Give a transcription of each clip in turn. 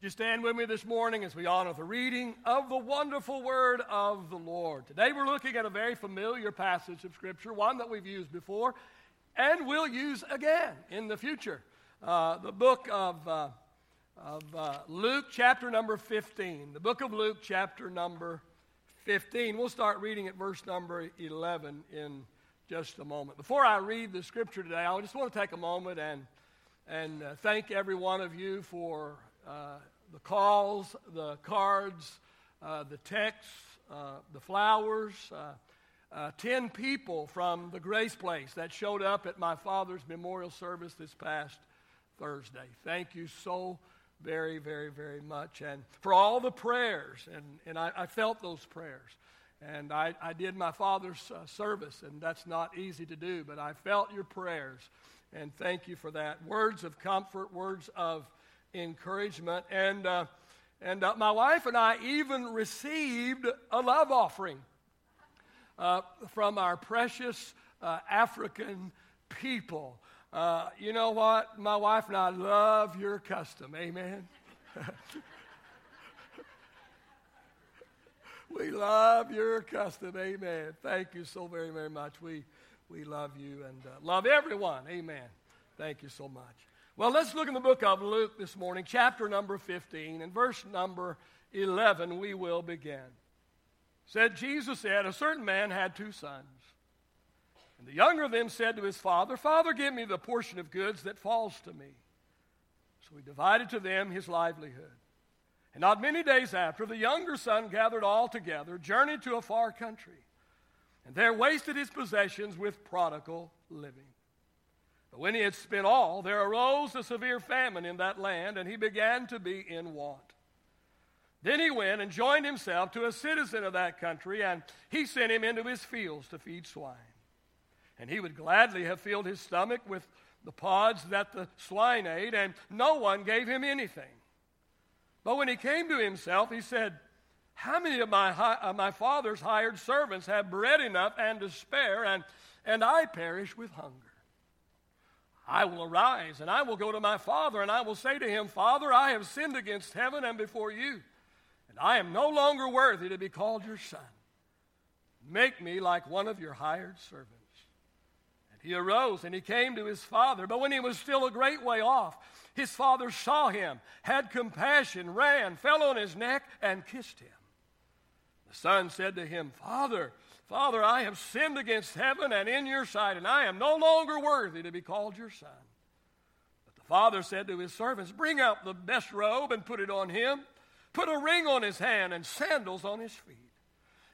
Would you stand with me this morning as we honor the reading of the wonderful Word of the Lord? Today we're looking at a very familiar passage of Scripture, one that we've used before and will use again in the future. The book of Luke, chapter number 15. The book of Luke, chapter number 15. We'll start reading at verse number 11 in just a moment. Before I read the Scripture today, I just want to take a moment and thank every one of you for the calls, the cards, the texts, the flowers. 10 people from the Grace Place that showed up at my father's memorial service this past Thursday. Thank you so very, very, very much. And for all the prayers, and I felt those prayers. And I did my father's service, and that's not easy to do, but I felt your prayers, and thank you for that. Words of comfort, words of encouragement, and my wife and I even received a love offering from our precious African people. You know what? My wife and I love your custom. Amen. We love your custom. Amen. Thank you so very, very much. We love you and love everyone. Amen. Thank you so much. Well, let's look in the book of Luke this morning, chapter number 15, and verse number 11, we will begin. Jesus said, a certain man had 2 sons. And the younger of them said to his father, Father, give me the portion of goods that falls to me. So he divided to them his livelihood. And not many days after, the younger son gathered all together, journeyed to a far country, and there wasted his possessions with prodigal living. But when he had spent all, there arose a severe famine in that land, and he began to be in want. Then he went and joined himself to a citizen of that country, and he sent him into his fields to feed swine. And he would gladly have filled his stomach with the pods that the swine ate, and no one gave him anything. But when he came to himself, he said, How many of my father's hired servants have bread enough and to spare, and I perish with hunger? I will arise, and I will go to my father, and I will say to him, Father, I have sinned against heaven and before you, and I am no longer worthy to be called your son. Make me like one of your hired servants. And he arose, and he came to his father. But when he was still a great way off, his father saw him, had compassion, ran, fell on his neck, and kissed him. The son said to him, Father, I have sinned against heaven and in your sight, and I am no longer worthy to be called your son. But the father said to his servants, Bring out the best robe and put it on him. Put a ring on his hand and sandals on his feet.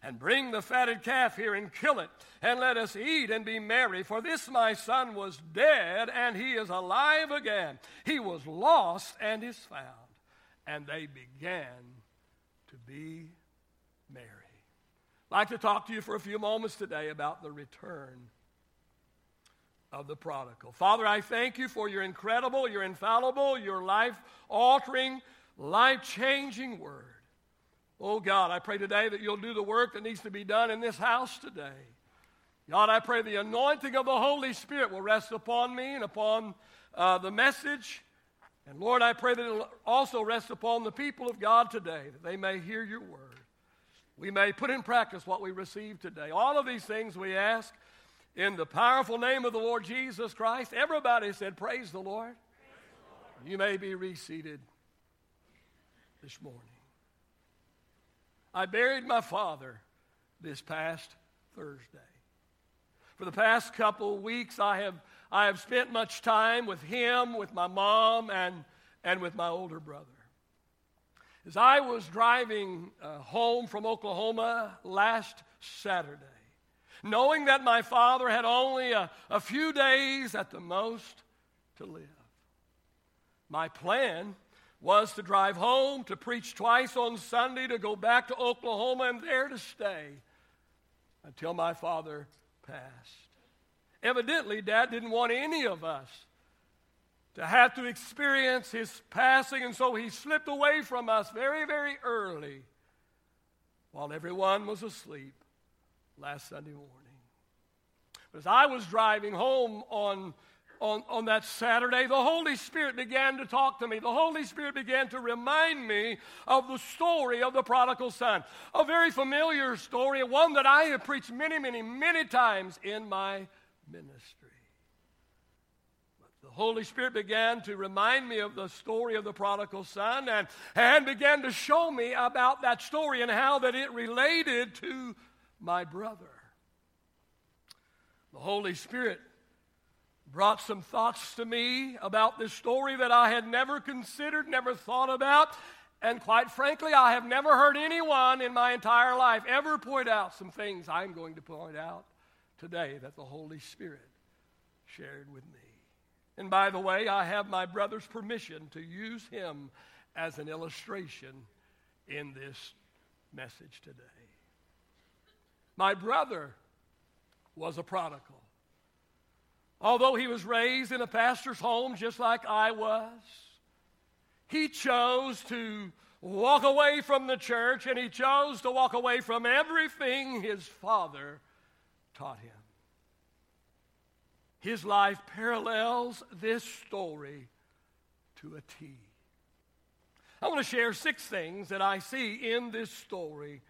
And bring the fatted calf here and kill it, and let us eat and be merry. For this my son was dead, and he is alive again. He was lost and is found. And they began to be merry. I'd like to talk to you for a few moments today about the return of the prodigal. Father, I thank you for your incredible, your infallible, your life-altering, life-changing word. Oh, God, I pray today that you'll do the work that needs to be done in this house today. God, I pray the anointing of the Holy Spirit will rest upon me and upon the message. And, Lord, I pray that it'll also rest upon the people of God today, that they may hear your word. We may put in practice what we receive today. All of these things we ask in the powerful name of the Lord Jesus Christ. Everybody said, Praise the Lord. Praise the Lord. You may be reseated this morning. I buried my father this past Thursday. For the past couple weeks, I have spent much time with him, with my mom, and with my older brother. As I was driving home from Oklahoma last Saturday, knowing that my father had only a few days at the most to live, my plan was to drive home, to preach twice on Sunday, to go back to Oklahoma and there to stay until my father passed. Evidently, Dad didn't want any of us to have to experience his passing, and so he slipped away from us very, very early while everyone was asleep last Sunday morning. But as I was driving home on on that Saturday, the Holy Spirit began to talk to me. The Holy Spirit began to remind me of the story of the prodigal son, a very familiar story, one that I have preached many, many, many times in my ministry. The Holy Spirit began to remind me of the story of the prodigal son and began to show me about that story and how that it related to my brother. The Holy Spirit brought some thoughts to me about this story that I had never considered, never thought about, and quite frankly, I have never heard anyone in my entire life ever point out some things I'm going to point out today that the Holy Spirit shared with me. And by the way, I have my brother's permission to use him as an illustration in this message today. My brother was a prodigal. Although he was raised in a pastor's home just like I was, he chose to walk away from the church, and he chose to walk away from everything his father taught him. His life parallels this story to a T. I want to share 6 things that I see in this story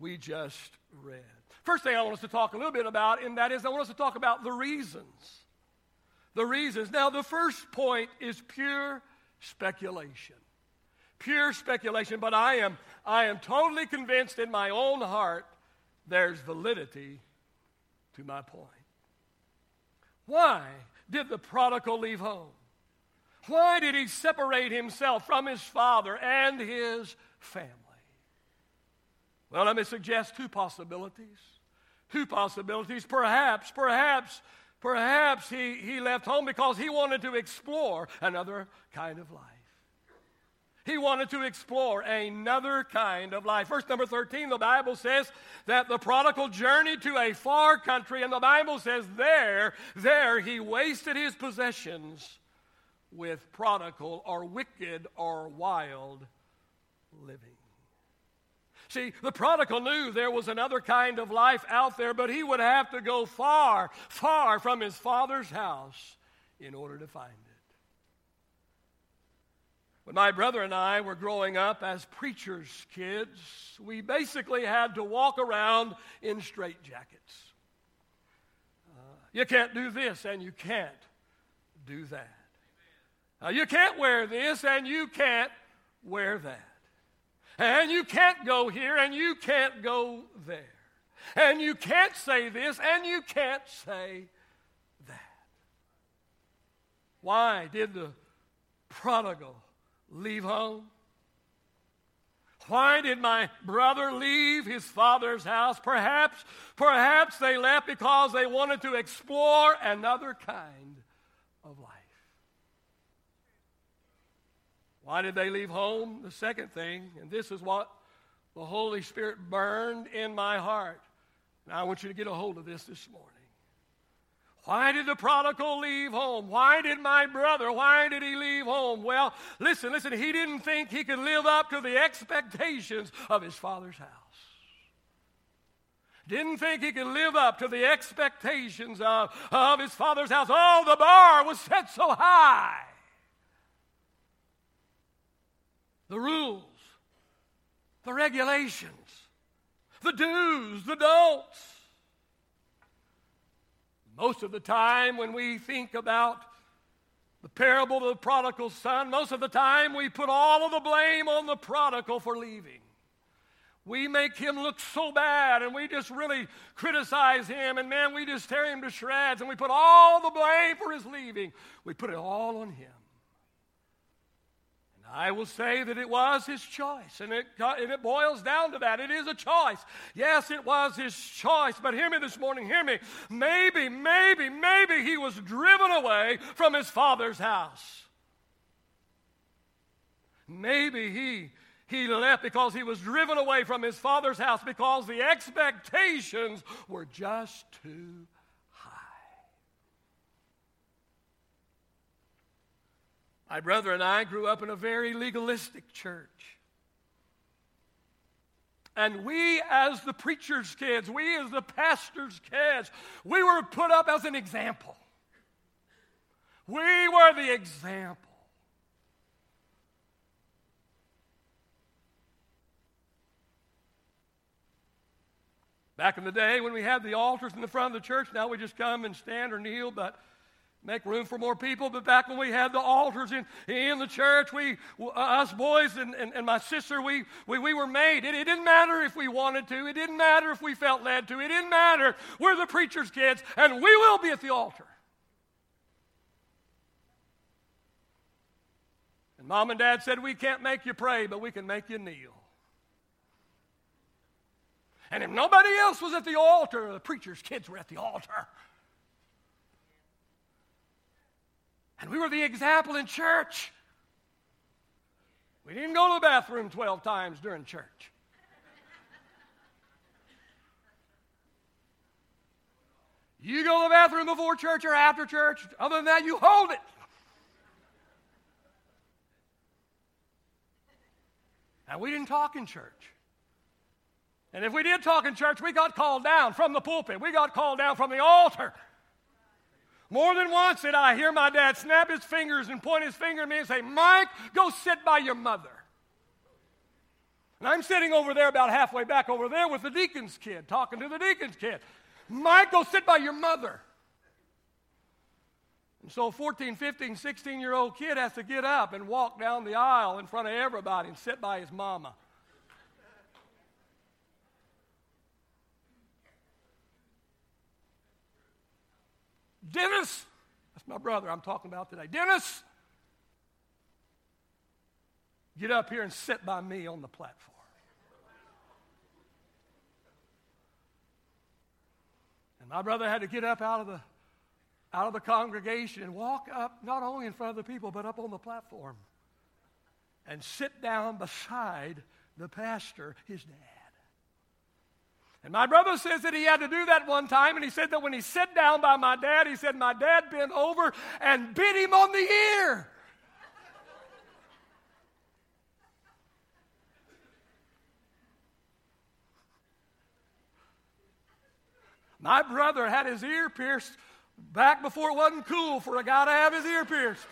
we just read. First thing I want us to talk a little bit about, and that is I want us to talk about the reasons. The reasons. Now, the first point is pure speculation. Pure speculation, but I am totally convinced in my own heart there's validity to my point. Why did the prodigal leave home? Why did he separate himself from his father and his family? Well, let me suggest 2 possibilities. 2 possibilities. Perhaps he left home because he wanted to explore another kind of life. He wanted to explore another kind of life. Verse number 13, the Bible says that the prodigal journeyed to a far country, and the Bible says there he wasted his possessions with prodigal or wicked or wild living. See, the prodigal knew there was another kind of life out there, but he would have to go far, far from his father's house in order to find it. When my brother and I were growing up as preacher's kids, we basically had to walk around in straitjackets. You can't do this and you can't do that. You can't wear this and you can't wear that. And you can't go here and you can't go there. And you can't say this and you can't say that. Why did the prodigal leave home? Why did my brother leave his father's house? Perhaps they left because they wanted to explore another kind of life. Why did they leave home? The second thing, and this is what the Holy Spirit burned in my heart. And I want you to get a hold of this morning. Why did the prodigal leave home? Why did my brother? Why did he leave home? Well, listen, he didn't think he could live up to the expectations of his father's house. Didn't think he could live up to the expectations of his father's house. Oh, the bar was set so high. The rules, the regulations, the do's, the don'ts. Most of the time when we think about the parable of the prodigal son, most of the time we put all of the blame on the prodigal for leaving. We make him look so bad, and we just really criticize him, and man, we just tear him to shreds, and we put all the blame for his leaving. We put it all on him. I will say that it was his choice, and it boils down to that. It is a choice. Yes, it was his choice, but hear me this morning, hear me. Maybe he was driven away from his father's house. Maybe he left because he was driven away from his father's house because the expectations were just too high. My brother and I grew up in a very legalistic church. And we as the preacher's kids, we as the pastor's kids, we were put up as an example. We were the example. Back in the day when we had the altars in the front of the church, now we just come and stand or kneel, but make room for more people. But back when we had the altars in the church, us boys and my sister, we were made. It didn't matter if we wanted to. It didn't matter if we felt led to. It didn't matter. We're the preacher's kids, and we will be at the altar. And Mom and Dad said, we can't make you pray, but we can make you kneel. And if nobody else was at the altar, the preacher's kids were at the altar. And we were the example in church. We didn't go to the bathroom 12 times during church. You go to the bathroom before church or after church. Other than that, you hold it. And we didn't talk in church. And if we did talk in church, we got called down from the pulpit. We got called down from the altar. More than once did I hear my dad snap his fingers and point his finger at me and say, Mike, go sit by your mother. And I'm sitting over there about halfway back over there with the deacon's kid, talking to the deacon's kid. Mike, go sit by your mother. And so a 14, 15, 16-year-old kid has to get up and walk down the aisle in front of everybody and sit by his mama. Dennis, that's my brother I'm talking about today. Dennis, get up here and sit by me on the platform. And my brother had to get up out of the congregation and walk up, not only in front of the people, but up on the platform and sit down beside the pastor, his dad. And my brother says that he had to do that one time, and he said that when he sat down by my dad, he said, my dad bent over and bit him on the ear. My brother had his ear pierced back before it wasn't cool for a guy to have his ear pierced.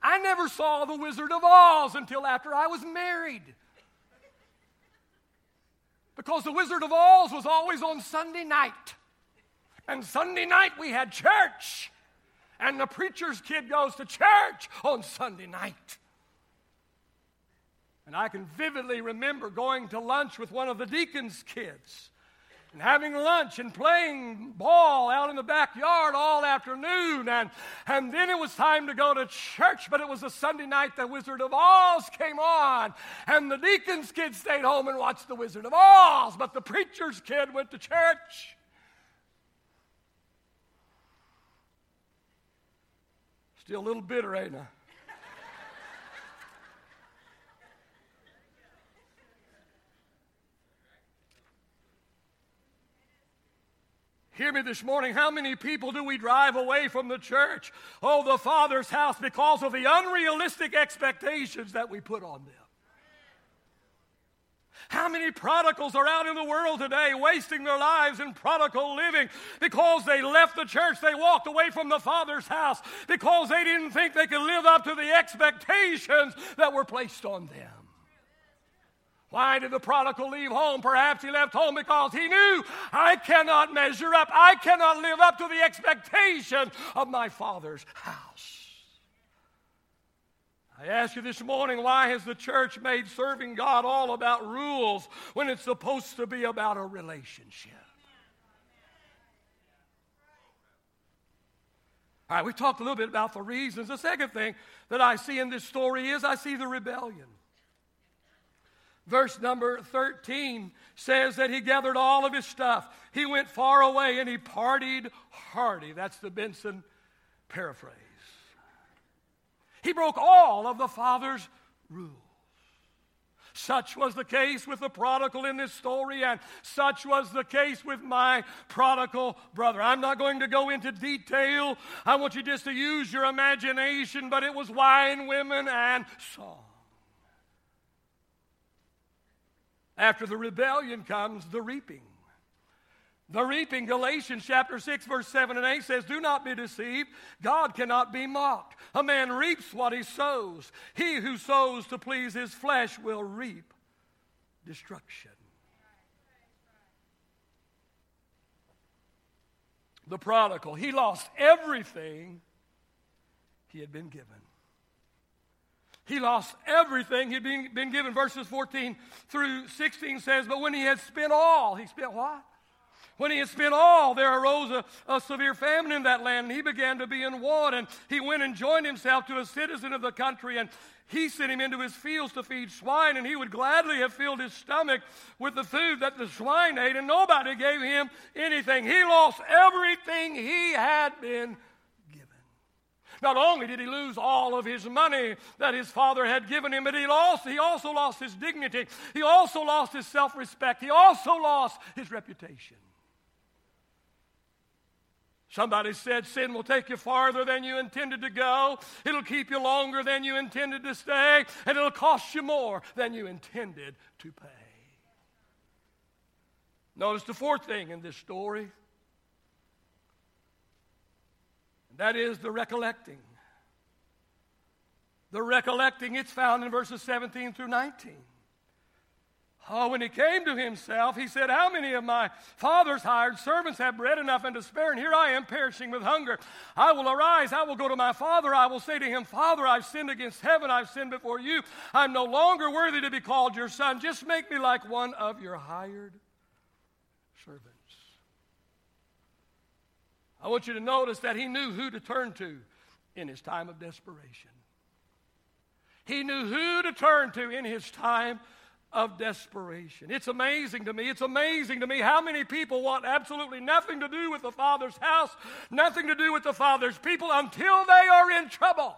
I never saw The Wizard of Oz until after I was married. Because The Wizard of Oz was always on Sunday night. And Sunday night we had church. And the preacher's kid goes to church on Sunday night. And I can vividly remember going to lunch with one of the deacon's kids. And having lunch and playing ball out in the backyard all afternoon. And then it was time to go to church, but it was a Sunday night that Wizard of Oz came on. And the deacon's kid stayed home and watched the Wizard of Oz, but the preacher's kid went to church. Still a little bitter, ain't I? Hear me this morning. How many people do we drive away from the church? Oh, the Father's house, because of the unrealistic expectations that we put on them. How many prodigals are out in the world today wasting their lives in prodigal living because they left the church, they walked away from the Father's house because they didn't think they could live up to the expectations that were placed on them. Why did the prodigal leave home? Perhaps he left home because he knew, I cannot measure up. I cannot live up to the expectation of my Father's house. I ask you this morning, why has the church made serving God all about rules when it's supposed to be about a relationship? All right, we talked a little bit about the reasons. The second thing that I see in this story is I see the rebellion. Verse number 13 says that he gathered all of his stuff. He went far away and he partied hardy. That's the Benson paraphrase. He broke all of the Father's rules. Such was the case with the prodigal in this story, and such was the case with my prodigal brother. I'm not going to go into detail. I want you just to use your imagination, but it was wine, women, and song. After the rebellion comes the reaping. The reaping, Galatians chapter 6, verse 7 and 8 says, do not be deceived. God cannot be mocked. A man reaps what he sows. He who sows to please his flesh will reap destruction. The prodigal, he lost everything he had been given. He lost everything he'd been given. Verses 14 through 16 says, but when he had spent all, he spent what? When he had spent all, there arose a severe famine in that land, and he began to be in want. And he went and joined himself to a citizen of the country, and he sent him into his fields to feed swine, and he would gladly have filled his stomach with the food that the swine ate, and nobody gave him anything. He lost everything he had been given. Not only did he lose all of his money that his father had given him, but he also lost his dignity. He also lost his self-respect. He also lost his reputation. Somebody said sin will take you farther than you intended to go. It'll keep you longer than you intended to stay. And it'll cost you more than you intended to pay. Notice the fourth thing in this story. That is the recollecting. The recollecting, it's found in verses 17 through 19. Oh, when he came to himself, he said, how many of my father's hired servants have bread enough and to spare, and here I am perishing with hunger. I will arise, I will go to my father, I will say to him, Father, I've sinned against heaven, I've sinned before you. I'm no longer worthy to be called your son. Just make me like one of your hired servants. I want you to notice that he knew who to turn to in his time of desperation. He knew who to turn to in his time of desperation. It's amazing to me. It's amazing to me how many people want absolutely nothing to do with the Father's house, nothing to do with the Father's people until they are in trouble.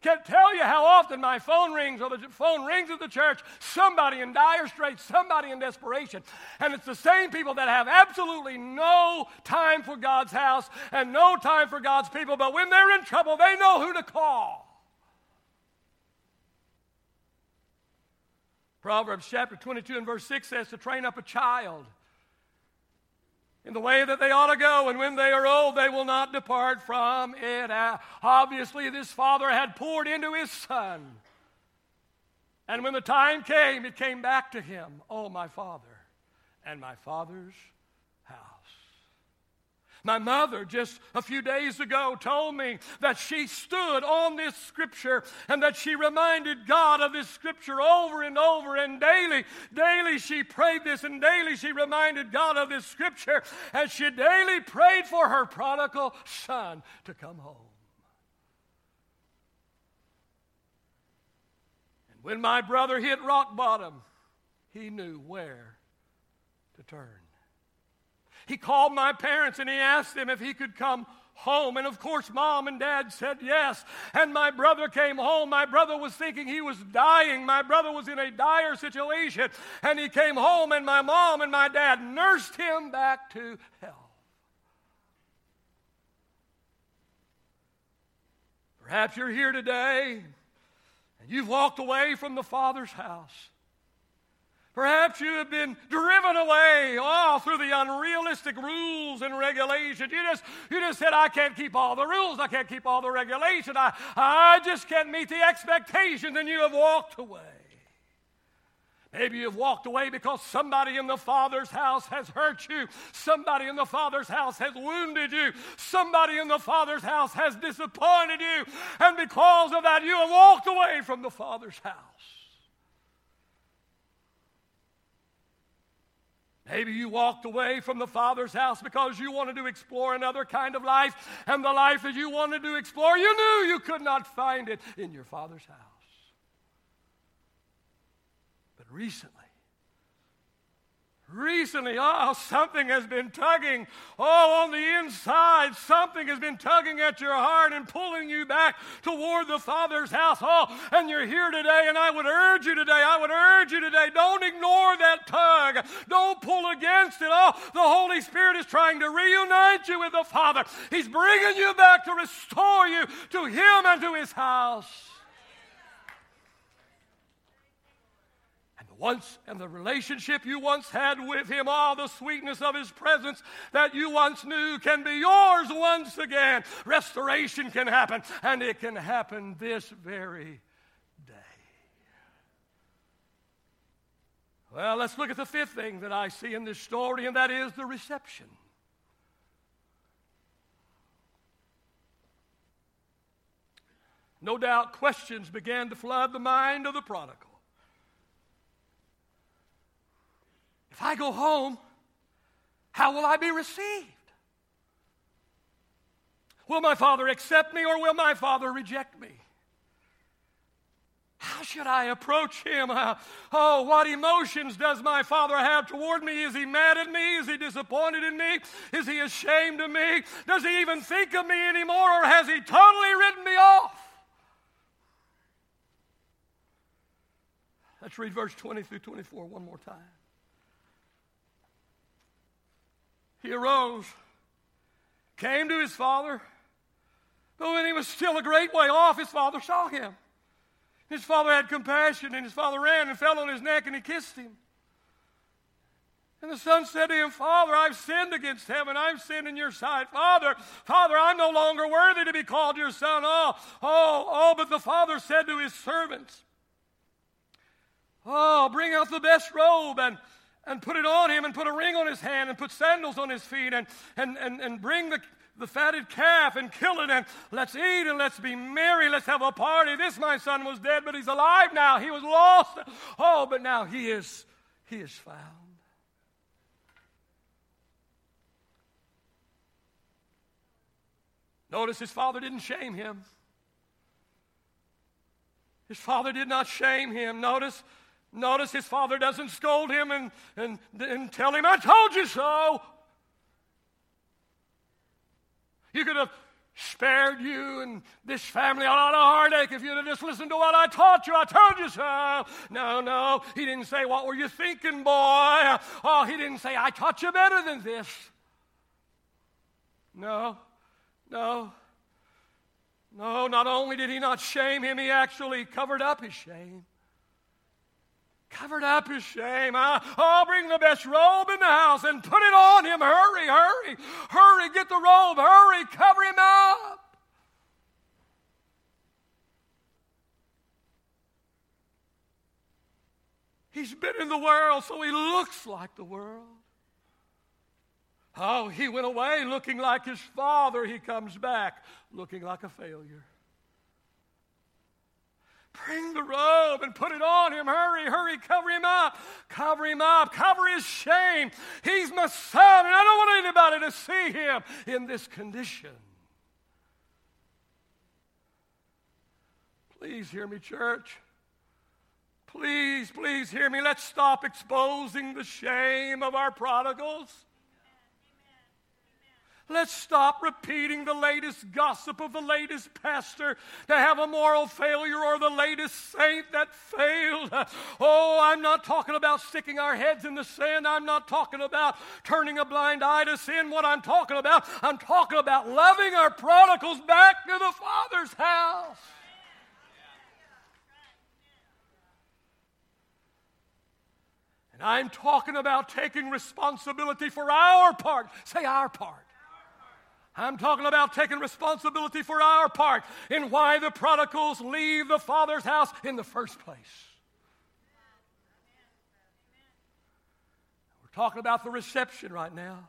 Can't tell you how often my phone rings or the phone rings at the church, somebody in dire straits, somebody in desperation. And it's the same people that have absolutely no time for God's house and no time for God's people. But when they're in trouble, they know who to call. Proverbs chapter 22 and verse 6 says to train up a child in the way that they ought to go, and when they are old, they will not depart from it. Obviously, this father had poured into his son. And when the time came, it came back to him. Oh, my father and my father's house. My mother just a few days ago told me that she stood on this scripture and that she reminded God of this scripture over and over, and daily she prayed this, and daily she reminded God of this scripture, and she daily prayed for her prodigal son to come home. And when my brother hit rock bottom, he knew where to turn. He called my parents and he asked them if he could come home. And of course, mom and dad said yes. And my brother came home. My brother was thinking he was dying. My brother was in a dire situation. And he came home, and my mom and my dad nursed him back to health. Perhaps you're here today and you've walked away from the Father's house. Perhaps you have been driven away through the unrealistic rules and regulations. You just said, I can't keep all the rules. I can't keep all the regulations. I just can't meet the expectations, and you have walked away. Maybe you've walked away because somebody in the Father's house has hurt you. Somebody in the Father's house has wounded you. Somebody in the Father's house has disappointed you. And because of that, you have walked away from the Father's house. Maybe you walked away from the Father's house because you wanted to explore another kind of life, and the life that you wanted to explore, you knew you could not find it in your Father's house. But recently, something has been tugging. On the inside, something has been tugging at your heart and pulling you back toward the Father's house. And you're here today, and I would urge you today, don't ignore that tug. Don't pull against it. The Holy Spirit is trying to reunite you with the Father. He's bringing you back to restore you to Him and to His house. And the relationship you once had with him, all the sweetness of his presence that you once knew can be yours once again. Restoration can happen, and it can happen this very day. Well, let's look at the fifth thing that I see in this story, and that is the reception. No doubt questions began to flood the mind of the prodigal. If I go home, how will I be received? Will my father accept me, or will my father reject me? How should I approach him? What emotions does my father have toward me? Is he mad at me? Is he disappointed in me? Is he ashamed of me? Does he even think of me anymore, or has he totally written me off? Let's read verse 20 through 24 one more time. He arose, came to his father, but when he was still a great way off, his father saw him. His father had compassion, and his father ran and fell on his neck, and he kissed him. And the son said to him, Father, I've sinned against heaven. I've sinned in your sight. Father, I'm no longer worthy to be called your son. But the father said to his servants, bring out the best robe and put it on him, and put a ring on his hand, and put sandals on his feet, and bring the fatted calf and kill it, and let's eat and let's be merry, let's have a party. This my son was dead, but he's alive now. He was lost. But now he is found. Notice his father didn't shame him. His father did not shame him. Notice his father doesn't scold him and tell him, I told you so. You could have spared you and this family a lot of heartache if you'd have just listened to what I taught you. I told you so. No. He didn't say, what were you thinking, boy? He didn't say, I taught you better than this. No. Not only did he not shame him, he actually covered up his shame. Covered up his shame. I'll bring the best robe in the house and put it on him. Hurry, get the robe. Hurry, cover him up. He's been in the world, so he looks like the world. He went away looking like his father. He comes back looking like a failure. Bring the robe and put it on him. Hurry, cover him up, cover his shame. He's my son, and I don't want anybody to see him in this condition. Please hear me, church. Please hear me. Let's stop exposing the shame of our prodigals. Let's stop repeating the latest gossip of the latest pastor to have a moral failure or the latest saint that failed. I'm not talking about sticking our heads in the sand. I'm not talking about turning a blind eye to sin. What I'm talking about loving our prodigals back to the Father's house. And I'm talking about taking responsibility for our part. Say our part. I'm talking about taking responsibility for our part in why the prodigals leave the Father's house in the first place. We're talking about the reception right now.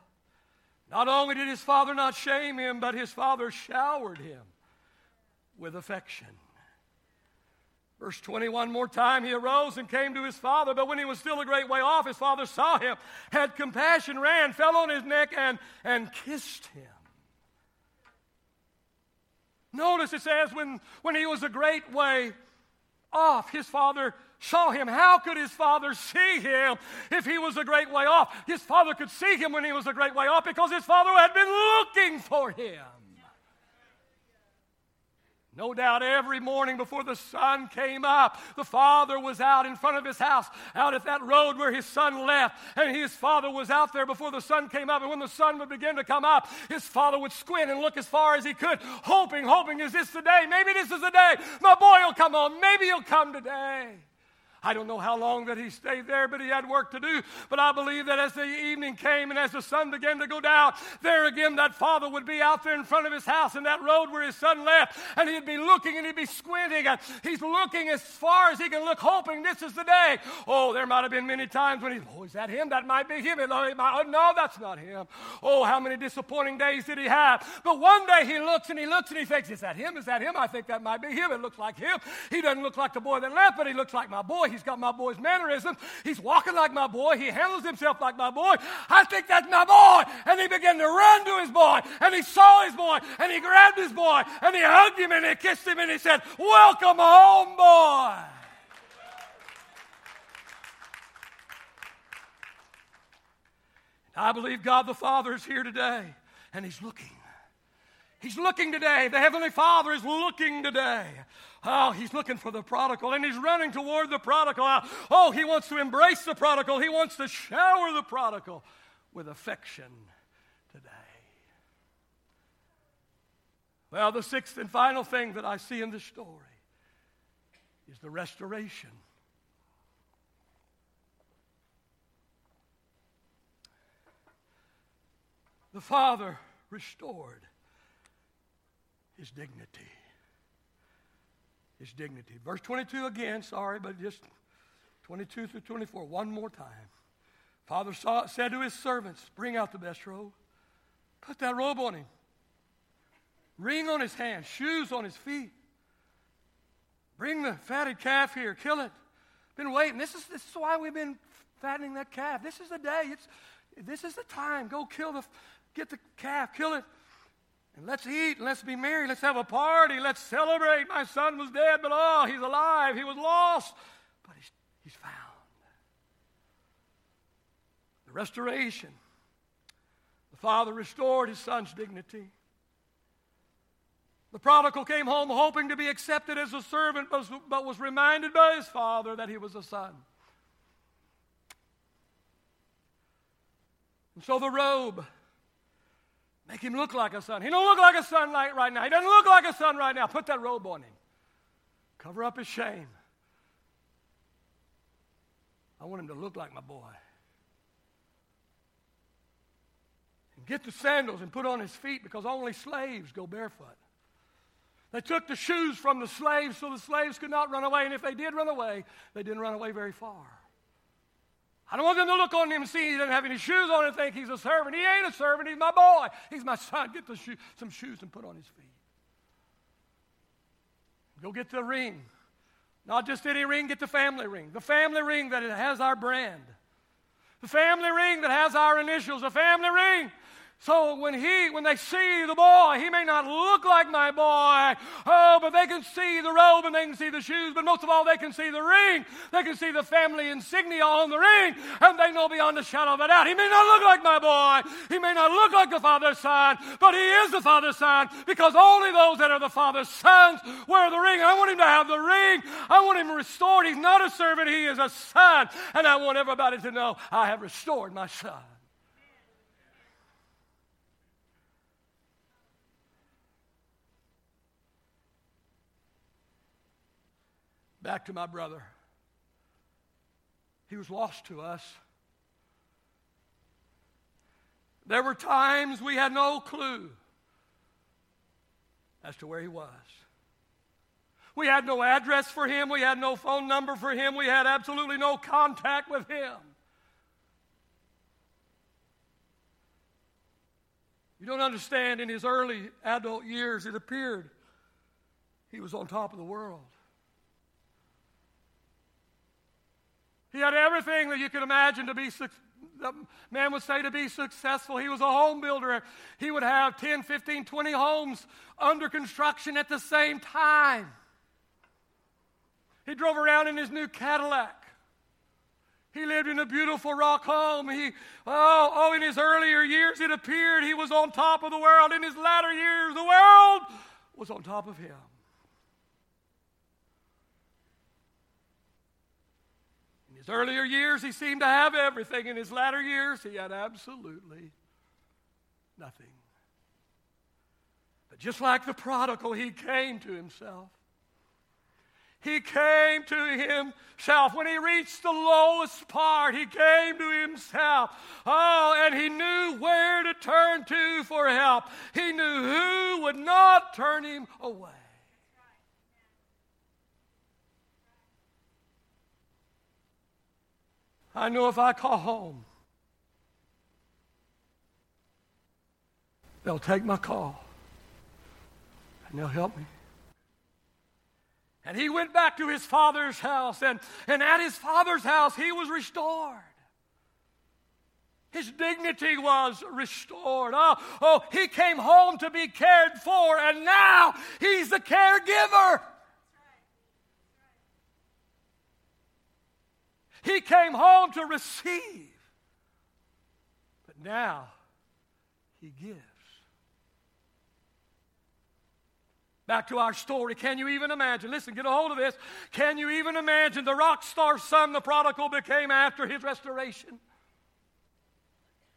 Not only did his father not shame him, but his father showered him with affection. Verse 21, more time, he arose and came to his father, but when he was still a great way off, his father saw him, had compassion, ran, fell on his neck, and kissed him. Notice it says when he was a great way off, his father saw him. How could his father see him if he was a great way off? His father could see him when he was a great way off because his father had been looking for him. No doubt every morning before the sun came up, the father was out in front of his house, out at that road where his son left, and his father was out there before the sun came up, and when the sun would begin to come up, his father would squint and look as far as he could, hoping, is this the day? Maybe this is the day. My boy will come home. Maybe he'll come today. I don't know how long that he stayed there, but he had work to do. But I believe that as the evening came and as the sun began to go down, there again that father would be out there in front of his house in that road where his son left, and he'd be looking and he'd be squinting. And he's looking as far as he can look, hoping this is the day. Oh, there might have been many times when he's, oh, is that him? That might be him. Oh, no, that's not him. Oh, how many disappointing days did he have? But one day he looks and he thinks, is that him? Is that him? I think that might be him. It looks like him. He doesn't look like the boy that left, but he looks like my boy. He's got my boy's mannerisms. He's walking like my boy. He handles himself like my boy. I think that's my boy. And he began to run to his boy, and he saw his boy, and he grabbed his boy, and he hugged him, and he kissed him, and he said, welcome home, boy. I believe God the Father is here today, and he's looking. He's looking today. The Heavenly Father is looking today. Oh, he's looking for the prodigal, and he's running toward the prodigal. Oh, he wants to embrace the prodigal. He wants to shower the prodigal with affection today. Well, the sixth and final thing that I see in this story is the restoration. The father restored his dignity. His dignity. Verse 22 again, sorry, but just 22 through 24, one more time. Father said to his servants, bring out the best robe. Put that robe on him. Ring on his hand, shoes on his feet. Bring the fatted calf here, kill it. Been waiting. This is why we've been fattening that calf. This is the day. This is the time. Go get the calf, kill it. And let's eat, and let's be merry, let's have a party, let's celebrate. My son was dead, but oh, he's alive. He was lost, but he's found. The restoration. The father restored his son's dignity. The prodigal came home hoping to be accepted as a servant, but was reminded by his father that he was a son. And so the robe, make him look like a son. He don't look like a son right now. He doesn't look like a son right now. Put that robe on him. Cover up his shame. I want him to look like my boy. And get the sandals and put on his feet, because only slaves go barefoot. They took the shoes from the slaves so the slaves could not run away. And if they did run away, they didn't run away very far. I don't want them to look on him and see he doesn't have any shoes on and think he's a servant. He ain't a servant. He's my boy. He's my son. Get some shoes and put on his feet. Go get the ring. Not just any ring. Get the family ring. The family ring that has our brand. The family ring that has our initials. The family ring. So when they see the boy, he may not look like my boy. Oh, but they can see the robe and they can see the shoes. But most of all, they can see the ring. They can see the family insignia on the ring. And they know beyond a shadow of a doubt, he may not look like my boy. He may not look like the father's son. But he is the father's son, because only those that are the father's sons wear the ring. I want him to have the ring. I want him restored. He's not a servant. He is a son. And I want everybody to know, I have restored my son. Back to my brother. He was lost to us. There were times we had no clue as to where he was. We had no address for him. We had no phone number for him. We had absolutely no contact with him. You don't understand, in his early adult years, it appeared he was on top of the world. He had everything that you could imagine the man would say to be successful. He was a home builder. He would have 10, 15, 20 homes under construction at the same time. He drove around in his new Cadillac. He lived in a beautiful rock home. In his earlier years, it appeared he was on top of the world. In his latter years, the world was on top of him. His earlier years, he seemed to have everything. In his latter years, he had absolutely nothing. But just like the prodigal, he came to himself. He came to himself. When he reached the lowest part, he came to himself. Oh, and he knew where to turn to for help. He knew who would not turn him away. I know if I call home, they'll take my call and they'll help me. And he went back to his father's house, and at his father's house he was restored. His dignity was restored. Oh, he came home to be cared for, and now he's the caregiver. He came home to receive, but now he gives. Back to our story. Can you even imagine? Listen, get a hold of this. Can you even imagine the rock star son the prodigal became after his restoration?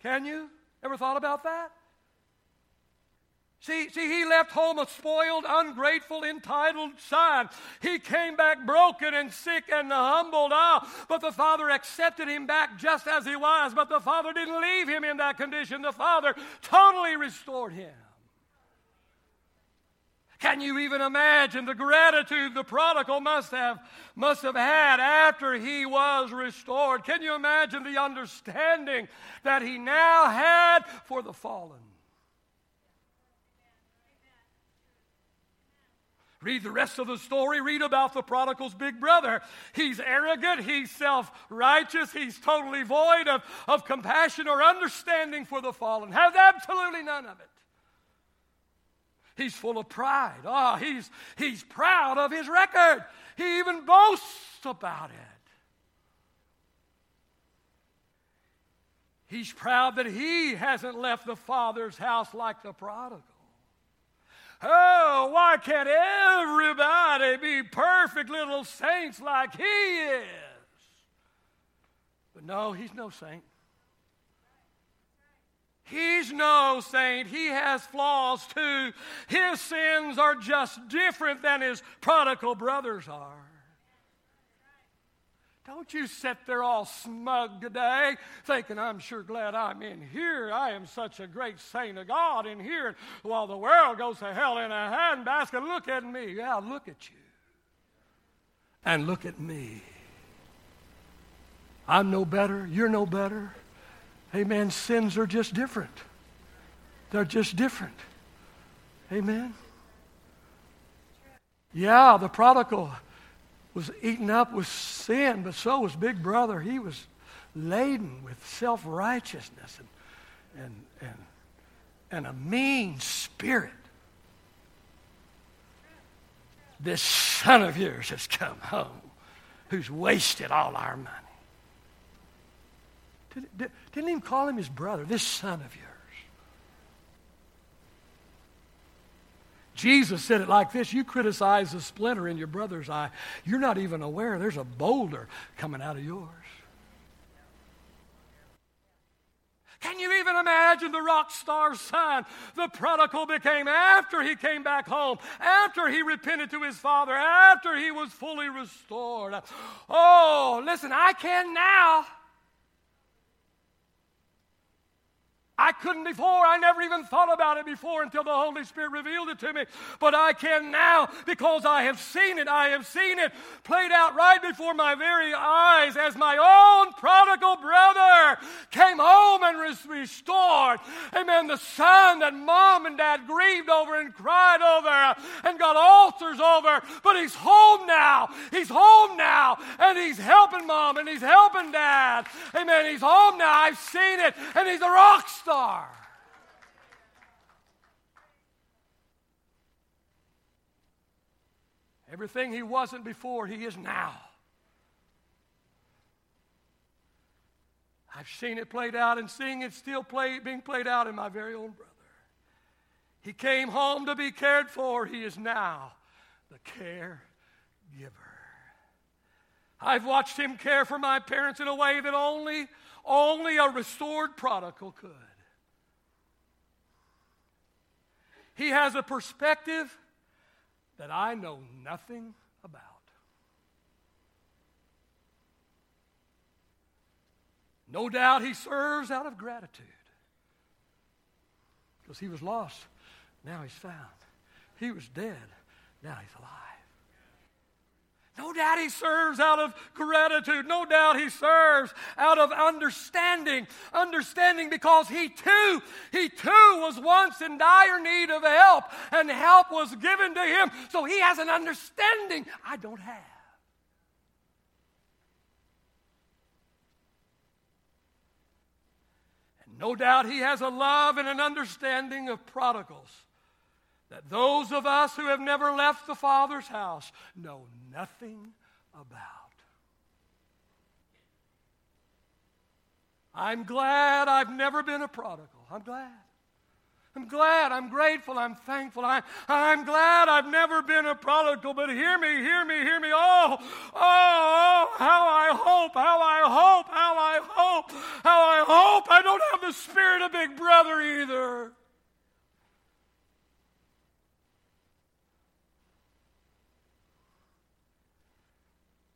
Can you? Ever thought about that? See, he left home a spoiled, ungrateful, entitled son. He came back broken and sick and humbled. But the father accepted him back just as he was. But the father didn't leave him in that condition. The father totally restored him. Can you even imagine the gratitude the prodigal must have had after he was restored? Can you imagine the understanding that he now had for the fallen? Read the rest of the story. Read about the prodigal's big brother. He's arrogant. He's self-righteous. He's totally void of compassion or understanding for the fallen. Has absolutely none of it. He's full of pride. He's proud of his record. He even boasts about it. He's proud that he hasn't left the father's house like the prodigal. Oh, why can't everybody be perfect little saints like he is? But no, he's no saint. He's no saint. He has flaws too. His sins are just different than his prodigal brothers are. Don't you sit there all smug today thinking, I'm sure glad I'm in here. I am such a great saint of God in here. While the world goes to hell in a handbasket, look at me. Yeah, look at you. And look at me. I'm no better. You're no better. Amen. Sins are just different. They're just different. Amen. Yeah, the prodigal was eaten up with sin, but so was big brother. He was laden with self-righteousness and a mean spirit. This son of yours has come home who's wasted all our money. Didn't even call him his brother, this son of yours. Jesus said it like this: you criticize the splinter in your brother's eye, you're not even aware there's a boulder coming out of yours. Can you even imagine the rock star son the prodigal became after he came back home, after he repented to his father, after he was fully restored? Oh, listen, I can now. I couldn't before. I never even thought about it before until the Holy Spirit revealed it to me. But I can now because I have seen it. I have seen it played out right before my very eyes as my own prodigal brother came home and was restored. Amen. The son that mom and dad grieved over and cried over and got altars over. But he's home now. He's home now. And he's helping mom and he's helping dad. Amen. He's home now. I've seen it. And he's a rock star. Everything he wasn't before, he is now. I've seen it played out and seeing it still being played out in my very own brother. He came home to be cared for. He is now the caregiver. I've watched him care for my parents in a way that only a restored prodigal could. He has a perspective that I know nothing about. No doubt he serves out of gratitude. Because he was lost, now he's found. He was dead, now he's alive. No doubt he serves out of gratitude. No doubt he serves out of understanding. Understanding because he too was once in dire need of help, and help was given to him. So he has an understanding I don't have. No doubt he has a love and an understanding of prodigals that those of us who have never left the Father's house know nothing about. I'm glad I've never been a prodigal. I'm glad. I'm glad, I'm grateful, I'm thankful. I'm glad I've never been a prodigal, but hear me. Oh, how I hope. I don't have the spirit of Big Brother either.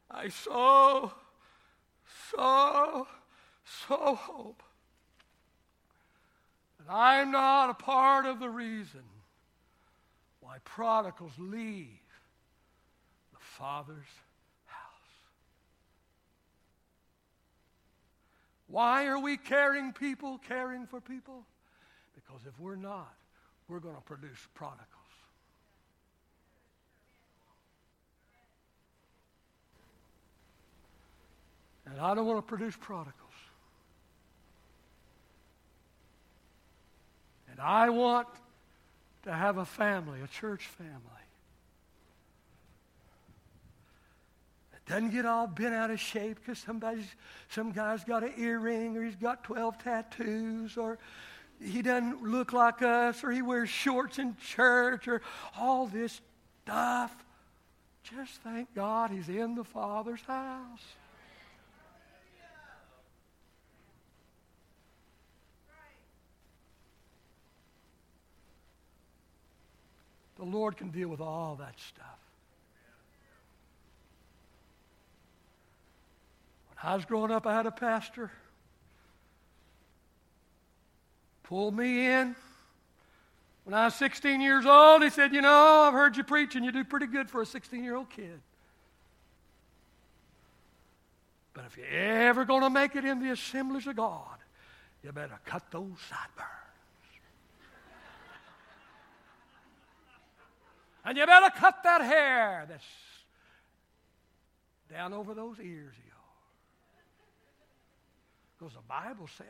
I so hope. I'm not a part of the reason why prodigals leave the Father's house. Why are we caring for people? Because if we're not, we're going to produce prodigals. And I don't want to produce prodigals. And I want to have a family, a church family, that doesn't get all bent out of shape because some guy's got an earring, or he's got 12 tattoos, or he doesn't look like us, or he wears shorts in church, or all this stuff. Just thank God he's in the Father's house. The Lord can deal with all that stuff. When I was growing up, I had a pastor pull me in. When I was 16 years old, he said, I've heard you preach and you do pretty good for a 16-year-old kid. But if you're ever going to make it in the assemblies of God, you better cut those sideburns. And you better cut that hair that's down over those ears of yours. Because the Bible says,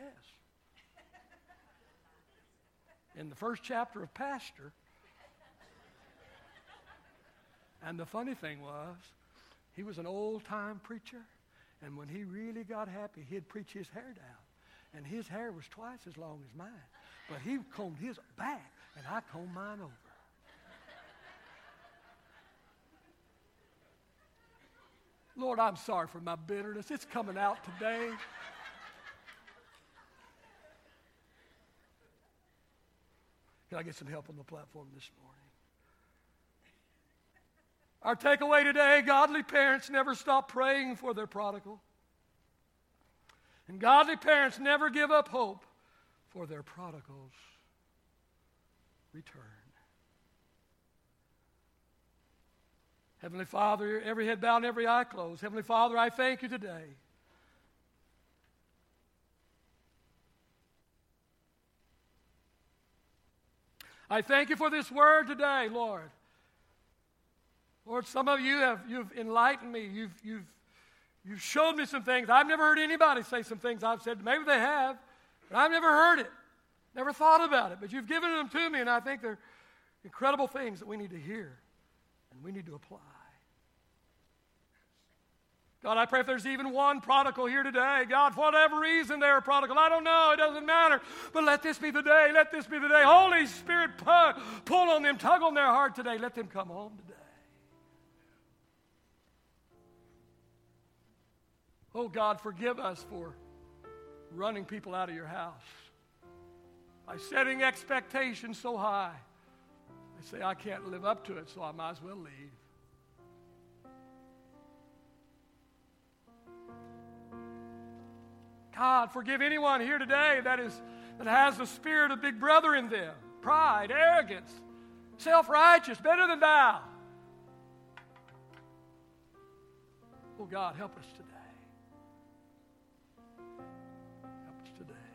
in the first chapter of Pastor, and the funny thing was, he was an old-time preacher, and when he really got happy, he'd preach his hair down. And his hair was twice as long as mine. But he combed his back, and I combed mine over. Lord, I'm sorry for my bitterness. It's coming out today. Can I get some help on the platform this morning? Our takeaway today, godly parents never stop praying for their prodigal. And godly parents never give up hope for their prodigal's return. Heavenly Father, every head bowed and every eye closed. Heavenly Father, I thank you today for this word today, Lord. Lord, some of you you've enlightened me. You've showed me some things. I've never heard anybody say some things I've said. Maybe they have, but I've never heard it, never thought about it. But you've given them to me, and I think they're incredible things that we need to hear. And we need to apply. God, I pray if there's even one prodigal here today, God, for whatever reason they're a prodigal, I don't know, it doesn't matter, but let this be the day, Holy Spirit, pull on them, tug on their heart today, let them come home today. Oh God, forgive us for running people out of your house by setting expectations so high. Say, I can't live up to it, so I might as well leave. God, forgive anyone here today that has the spirit of big brother in them. Pride, arrogance, self-righteous, better than thou. Oh God, help us today. Help us today.